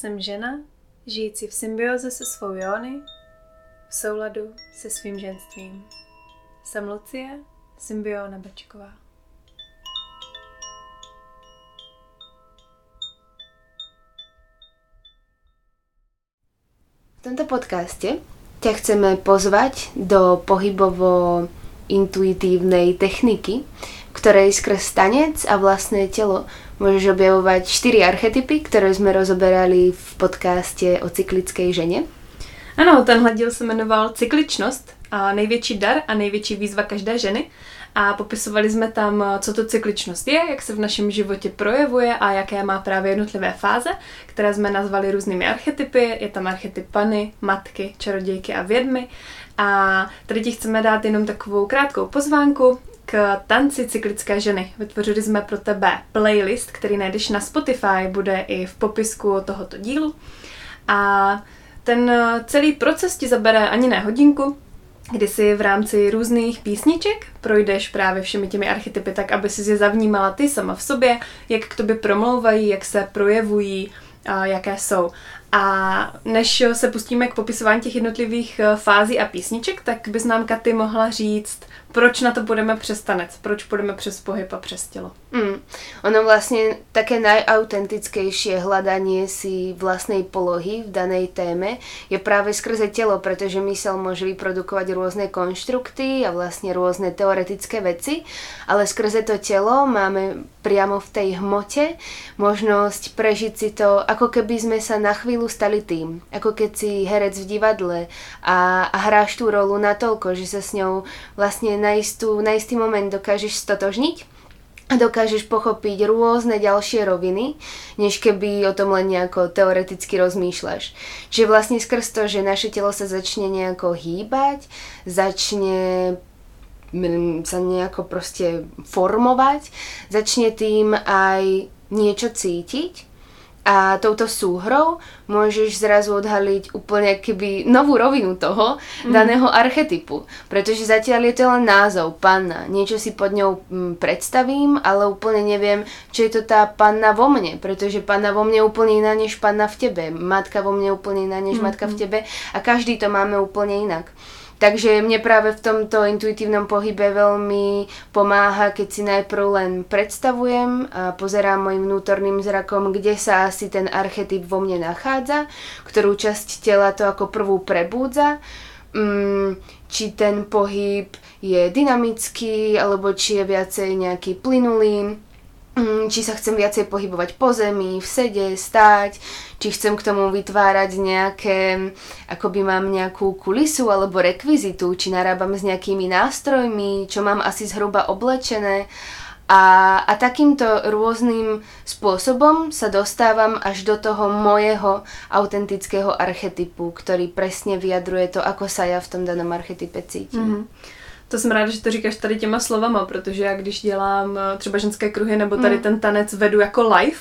Jsem žena, žijící v symbioze se svou jóny, v souladu se svým ženstvím. Jsem Lucie Symbiona Bačková. V tomto podcaste ťa chceme pozvať do pohybovo-intuitívnej techniky, v ktorej skrz tanec a vlastné telo môžeš objavovať 4 archetypy, ktoré sme rozoberali v podcaste o cyklické žene. Ano, tenhle díl se jmenoval Cykličnost, a největší dar a největší výzva každé ženy. A popisovali jsme tam, co to cykličnost je, jak se v našem životě projevuje a jaké má právě jednotlivé fáze, které jsme nazvali různými archetypy. Je tam archetyp Panny, Matky, Čarodějky a Vědmy. A tady ti chceme dát jenom takovou krátkou pozvánku k tanci cyklické ženy. Vytvořili jsme pro tebe playlist, který najdeš na Spotify, bude i v popisku tohoto dílu. A ten celý proces ti zabere ani ne hodinku, kdy si v rámci různých písniček projdeš právě všemi těmi archetypy tak, aby si je zavnímala ty sama v sobě, jak k tobě promlouvají, jak se projevují, jaké jsou. A než se pustíme k popisování těch jednotlivých fází a písniček, tak bys nám, Katy, mohla říct, proč na to půjdeme přes tanec, proč půjdeme přes pohyb a přes tělo. Ono vlastně také najautentickejšie hľadanie si vlastnej polohy v danej téme je práve skrze tělo, protože mysl může vyprodukovat různé konštrukty a vlastně různé teoretické věci, ale skrze to tělo máme priamo v tej hmote možnosť prežiť si to, ako keby sme sa na chvíľu stali tým, ako keď si herec v divadle a hráš tú rolu natoľko, že sa s ňou vlastne na istý moment dokážeš stotožniť a dokážeš pochopiť rôzne ďalšie roviny, než keby o tom len nejako teoreticky rozmýšľaš. Čiže vlastne skrz to, že naše telo sa začne nejako hýbať, začne sa nejako proste formovať, začne tým aj niečo cítiť a touto súhrou môžeš zrazu odhaliť úplne keby novú rovinu toho daného archetypu. Pretože zatiaľ je to len názov, panna. Niečo si pod ňou predstavím, ale úplne neviem, čo je to tá panna vo mne. Pretože panna vo mne je úplne iná než panna v tebe. Matka vo mne je úplne iná než matka v tebe. A každý to máme úplne inak. Takže mne práve v tomto intuitívnom pohybe veľmi pomáha, keď si najprv len predstavujem a pozerám mojim vnútorným zrakom, kde sa asi ten archetyp vo mne nachádza, ktorú časť tela to ako prvú prebúdza, či ten pohyb je dynamický, alebo či je viacej nejaký plynulý, či sa chcem viacej pohybovať po zemi, v sede, stáť, či chcem k tomu vytvárať nejaké, akoby mám nejakú kulisu alebo rekvizitu, či narábam s nejakými nástrojmi, čo mám asi zhruba oblečené. A takýmto rôznym spôsobom sa dostávam až do toho mojho autentického archetypu, ktorý presne vyjadruje to, ako sa ja v tom danom archetype cítim. To jsem ráda, že to říkáš tady těma slovama, protože já když dělám třeba ženské kruhy nebo tady ten tanec vedu jako live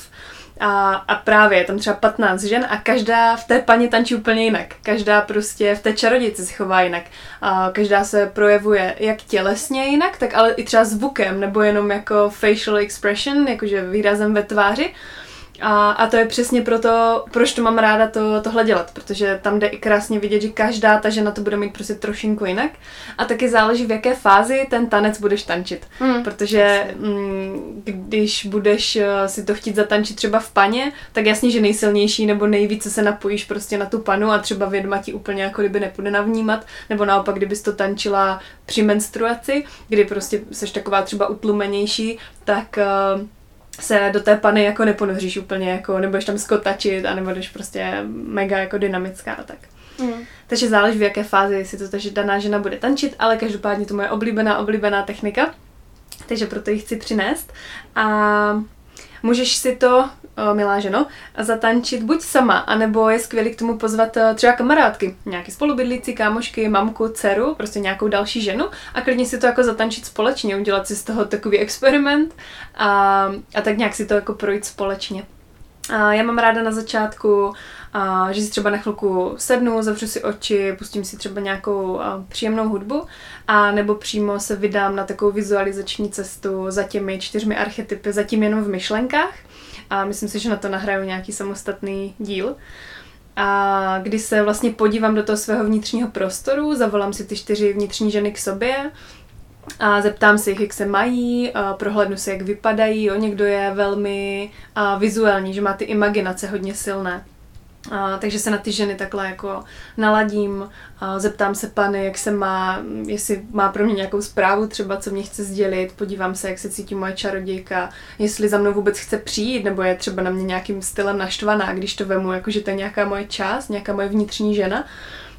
a právě je tam třeba 15 žen a každá v té paně tančí úplně jinak. Každá prostě v té čarodějce se chová jinak. A každá se projevuje jak tělesně jinak, tak ale i třeba zvukem nebo jenom jako facial expression, jakože výrazem ve tváři. A to je přesně proto, proč to mám ráda tohle dělat, protože tam jde i krásně vidět, že každá ta žena to bude mít prostě trošinku jinak a taky záleží, v jaké fázi ten tanec budeš tančit, protože když budeš si to chtít zatančit třeba v paně, tak jasně, že nejsilnější nebo nejvíce se napojíš prostě na tu panu a třeba vědma ti úplně jako kdyby nepůjde navnímat, nebo naopak, kdybys to tančila při menstruaci, kdy prostě seš taková třeba utlumenější, tak se do té pany jako neponoříš úplně, jako nebudeš tam skotačit, anebo jdeš prostě mega jako dynamická a tak. Takže záleží, v jaké fázi si to takže daná žena bude tančit, ale každopádně to moje oblíbená technika, takže proto ji chci přinést. A můžeš si to, milá ženo, zatančit buď sama, anebo je skvělý k tomu pozvat třeba kamarádky, nějaký spolubydlící, kámošky, mamku, dceru, prostě nějakou další ženu a klidně si to jako zatančit společně, udělat si z toho takový experiment a tak nějak si to jako projít společně. A já mám ráda na začátku, že si třeba na chvilku sednu, zavřu si oči, pustím si třeba nějakou příjemnou hudbu a nebo přímo se vydám na takovou vizualizační cestu za těmi 4 archetypy, zatím jenom v myšlenkách. a myslím si, že na to nahraju nějaký samostatný díl. A když se vlastně podívám do toho svého vnitřního prostoru, zavolám si ty 4 vnitřní ženy k sobě a zeptám se jich, jak se mají, prohlédnu se, jak vypadají. Někdo je velmi vizuální, že má ty imaginace hodně silné. Takže se na ty ženy takhle jako naladím, zeptám se Panny, jak se má, jestli má pro mě nějakou zprávu třeba, co mě chce sdělit, podívám se, jak se cítí moje čarodějka, jestli za mnou vůbec chce přijít, nebo je třeba na mě nějakým stylem naštvaná, když to vemu, jakože to je nějaká moje část, nějaká moje vnitřní žena,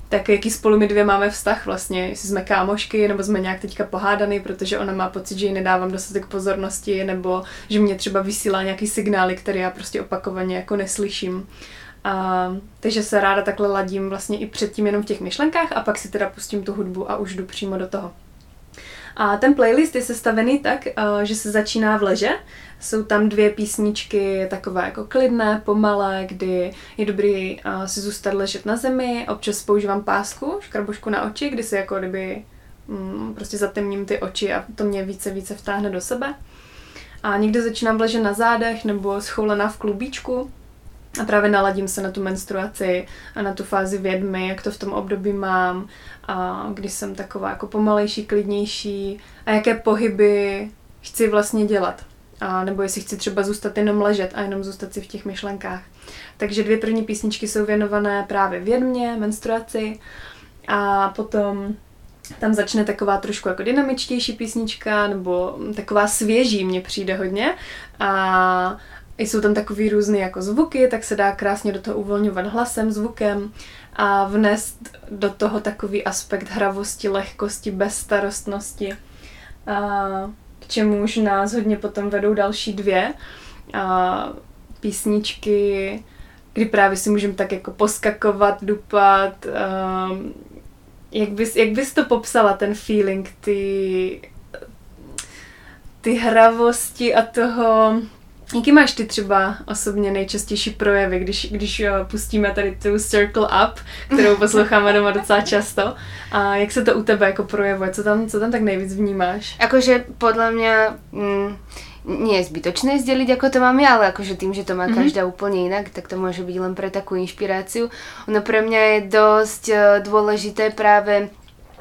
tak jaký spolu my dvě máme vztah vlastně, jestli jsme kámošky, nebo jsme nějak teďka pohádaný, protože ona má pocit, že jí nedávám dostatek pozornosti, nebo že mě třeba vysílá nějaký signály, které já prostě opakovaně jako neslyším. Takže se ráda takhle ladím vlastně i předtím jenom v těch myšlenkách a pak si teda pustím tu hudbu a už jdu přímo do toho. A ten playlist je sestavený tak, že se začíná v leže. Jsou tam 2 písničky takové jako klidné, pomalé, kdy je dobrý si zůstat ležet na zemi. Občas používám pásku, škrabošku na oči, kdy si jako kdyby prostě zatemním ty oči a to mě více vtáhne do sebe. A někdy začínám v leže na zádech nebo schoulená v klubíčku. A právě naladím se na tu menstruaci a na tu fázi vědmy, jak to v tom období mám, a když jsem taková jako pomalejší, klidnější a jaké pohyby chci vlastně dělat. A nebo jestli chci třeba zůstat jenom ležet a jenom zůstat si v těch myšlenkách. Takže 2 první písničky jsou věnované právě vědmě, menstruaci a potom tam začne taková trošku jako dynamičtější písnička nebo taková svěží, mně přijde hodně. A jsou tam takový různý jako zvuky, tak se dá krásně do toho uvolňovat hlasem, zvukem a vnést do toho takový aspekt hravosti, lehkosti, bezstarostnosti, k čemuž nás hodně potom vedou další 2 písničky, kdy právě si můžeme tak jako poskakovat, dupat. Jak bys to popsala, ten feeling, ty hravosti a toho... Jaký máš ty třeba osobně nejčastější projevy, když pustíme tady tu Circle Up, kterou posloucháme doma docela často? A jak se to u tebe jako projevuje? Co tam tak nejvíc vnímáš? Akože podle mě nie je zbytočné sděliť, ako to mám ja, ale akože tým, že to má každá úplne inak, tak to môže byť len pre takú inšpiráciu. Ono pre mňa je dosť dôležité práve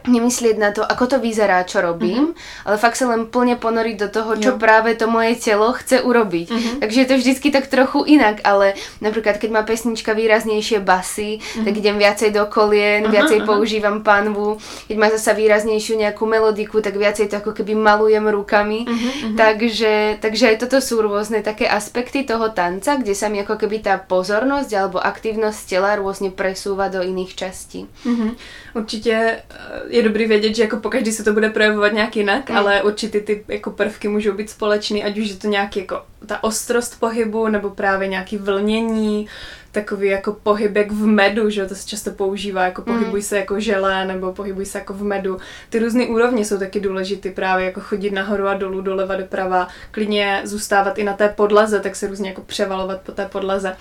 nemyslieť na to, ako to vyzerá, čo robím, ale fakt sa len plne ponoriť do toho, čo práve to moje telo chce urobiť. Takže je to vždycky tak trochu inak, ale napríklad, keď má pesnička výraznejšie basy, tak idem viacej do kolien, viacej používam panvu, keď má zasa výraznejšiu nejakú melodiku, tak viacej to ako keby malujem rukami. Takže aj toto sú rôzne také aspekty toho tanca, kde sa mi ako keby tá pozornosť alebo aktivnosť tela rôzne presúva do iných častí. Určite je dobrý vědět, že jako pokaždý se to bude projevovat nějak jinak, ale určitě ty jako prvky můžou být společný, ať už je to nějaký jako ta ostrost pohybu, nebo právě nějaký vlnění, takový jako pohybek v medu, že to se často používá, jako pohybuj se jako želé, nebo pohybuj se jako v medu. Ty různé úrovně jsou taky důležité, právě jako chodit nahoru a dolů, doleva, doprava, klidně zůstávat i na té podlaze, tak se různě jako převalovat po té podlaze.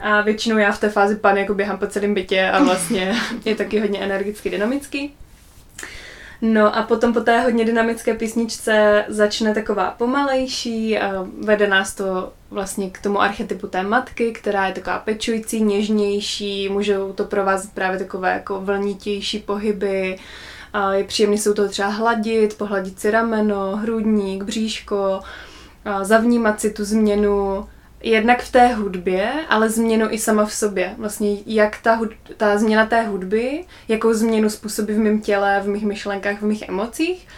A většinou já v té fázi Panny jako běhám po celém bytě a vlastně je taky hodně energicky dynamický. No a potom po té hodně dynamické písničce začne taková pomalejší a vede nás to vlastně k tomu archetypu té matky, která je taková pečující, něžnější, můžou to provázet právě takové jako vlnitější pohyby. A je příjemné se u toho třeba hladit, pohladit si rameno, hrudník, bříško, a zavnímat si tu změnu jednak v té hudbě, ale změnu i sama v sobě. Vlastně jak ta změna té hudby, jakou změnu způsobí v mém těle, v mých myšlenkách, v mých emocích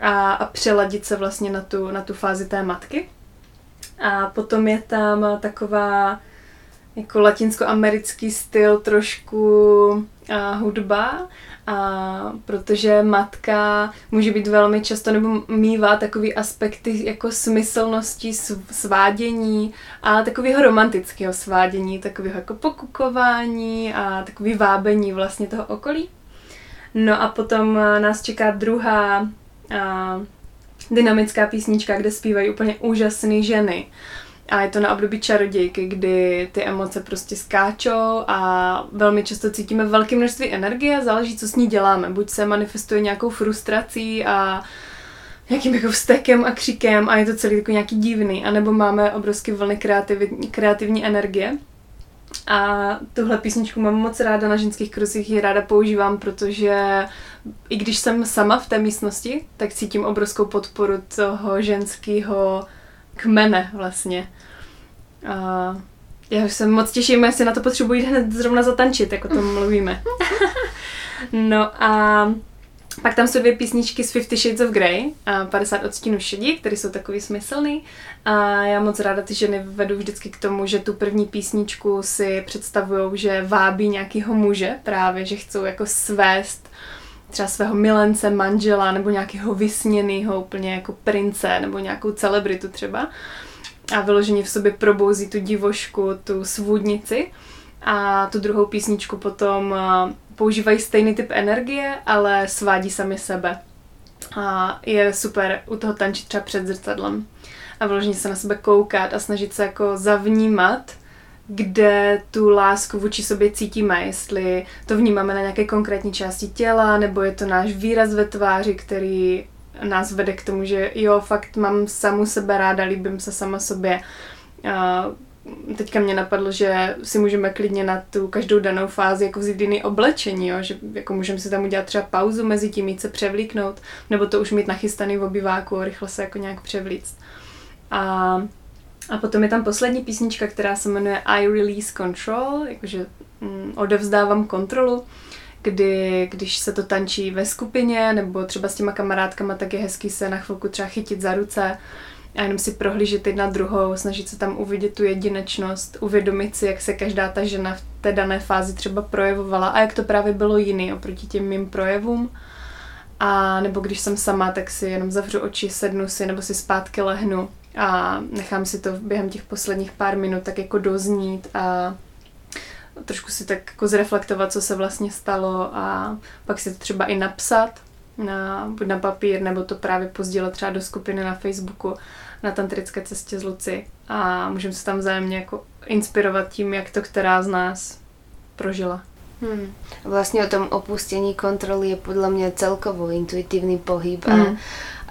a přeladit se vlastně na tu fázi té matky. A potom je tam taková jako latinskoamerický styl trošku hudba, protože matka může být velmi často nebo mívá takový aspekty jako smyslnosti, svádění a takového romantického svádění, takového jako pokukování a takový vábení vlastně toho okolí. No a potom nás čeká druhá dynamická písnička, kde zpívají úplně úžasné ženy. A je to na období čarodějky, kdy ty emoce prostě skáčou a velmi často cítíme velké množství energie a záleží, co s ní děláme. Buď se manifestuje nějakou frustrací a nějakým jako vztekem a křikem a je to celý jako nějaký divný. A nebo máme obrovské vlny kreativní energie. A tuhle písničku mám moc ráda, na ženských kruzích ji ráda používám, protože i když jsem sama v té místnosti, tak cítím obrovskou podporu toho ženského kmene vlastně. A já se moc těším, jestli na to potřebuji jít hned zrovna zatančit, jako o tom mluvíme. No a pak tam jsou dvě písničky z 50 Shades of Grey a 50 odstínů šedí, které jsou takový smyslný. A já moc ráda ty ženy vedu vždycky k tomu, že tu první písničku si představujou, že vábí nějakého muže právě, že chcou jako svést třeba svého milence, manžela nebo nějakého vysněného úplně jako prince nebo nějakou celebritu třeba. A vyloženě v sobě probouzí tu divošku, tu svůdnici. A tu druhou písničku potom používají stejný typ energie, ale svádí sami sebe. A je super u toho tančit třeba před zrcadlem. A vyloženě se na sebe koukat a snažit se jako zavnímat, kde tu lásku vůči sobě cítíme, jestli to vnímáme na nějaké konkrétní části těla, nebo je to náš výraz ve tváři, který nás vede k tomu, že jo, fakt mám samu sebe ráda, líbím se sama sobě. Teďka mě napadlo, že si můžeme klidně na tu každou danou fázi jako vzít jiný oblečení, jo? Že jako můžeme si tam udělat třeba pauzu mezi tím, jít se převlíknout, nebo to už mít nachystaný v obyváku a rychle se jako nějak převlíct. A potom je tam poslední písnička, která se jmenuje I Release Control, jakože odevzdávám kontrolu, kdy, když se to tančí ve skupině nebo třeba s těma kamarádkama, tak je hezký se na chvilku třeba chytit za ruce a jenom si prohlížet jedna druhou, snažit se tam uvidět tu jedinečnost, uvědomit si, jak se každá ta žena v té dané fázi třeba projevovala a jak to právě bylo jiný oproti těm mým projevům. A nebo když jsem sama, tak si jenom zavřu oči, sednu si nebo si zpátky lehnu a nechám si to během těch posledních pár minut tak jako doznít a trošku si tak jako zreflektovat, co se vlastně stalo a pak si to třeba i napsat, buď na papír, nebo to právě pozdílet třeba do skupiny na Facebooku na tantrické cestě z Luci a můžeme se tam vzájemně jako inspirovat tím, jak to která z nás prožila. Vlastně o tom opustění kontroly je podle mě celkovo intuitivní pohyb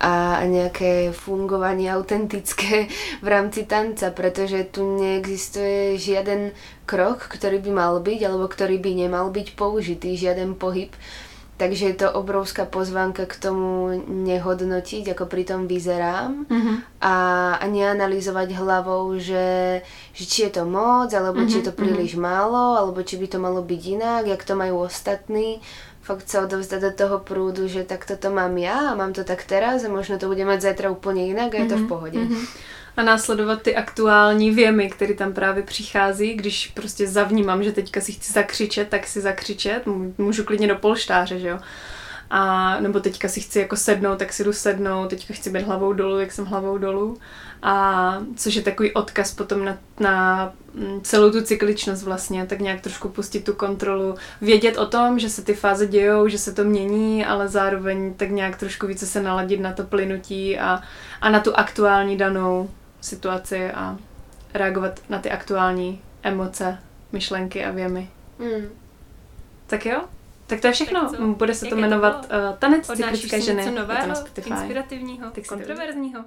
a nějaké fungování autentické v rámci tanca, protože tu neexistuje žiaden krok, který by mal byť, alebo který by nemal byť použitý, žiaden pohyb. Takže je to obrovská pozvánka k tomu nehodnotiť, ako pri tom vyzerám a neanalyzovať hlavou, že či je to moc, alebo či je to príliš málo, alebo či by to malo byť inak, jak to majú ostatní. Fakt sa odovzdať do toho prúdu, že tak toto mám ja a mám to tak teraz a možno to bude mať zajtra úplne inak a je to v pohodě. A následovat ty aktuální věmy, které tam právě přichází, když prostě zavnímám, že teďka si chci zakřičet, tak si zakřičet, můžu klidně do polštáře, že jo. A nebo teďka si chci jako sednout, tak si jdu sednout, teďka chci být hlavou dolů, tak jsem hlavou dolů. A což je takový odkaz potom na celou tu cykličnost vlastně, tak nějak trošku pustit tu kontrolu, vědět o tom, že se ty fáze dějou, že se to mění, ale zároveň tak nějak trošku více se naladit na to plynutí a na tu aktuální danou situaci a reagovat na ty aktuální emoce, myšlenky a věmy. Tak jo? Tak to je všechno. Bude se to jmenovat Tanec cyklické ženy. Odnášíš si něco nového, inspirativního, kontroverzního.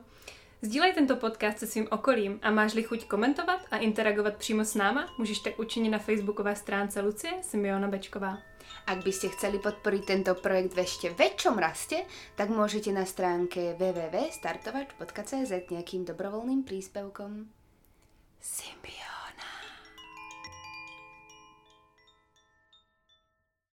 Sdílej tento podcast se svým okolím a máš-li chuť komentovat a interagovat přímo s náma, můžeš tak učinit na facebookové stránce Lucie Symbiona Bačková. Ak by ste chceli podporiť tento projekt v ešte väčšom raste, tak môžete na stránke www.startovač.cz nejakým dobrovoľným príspevkom. Symbia.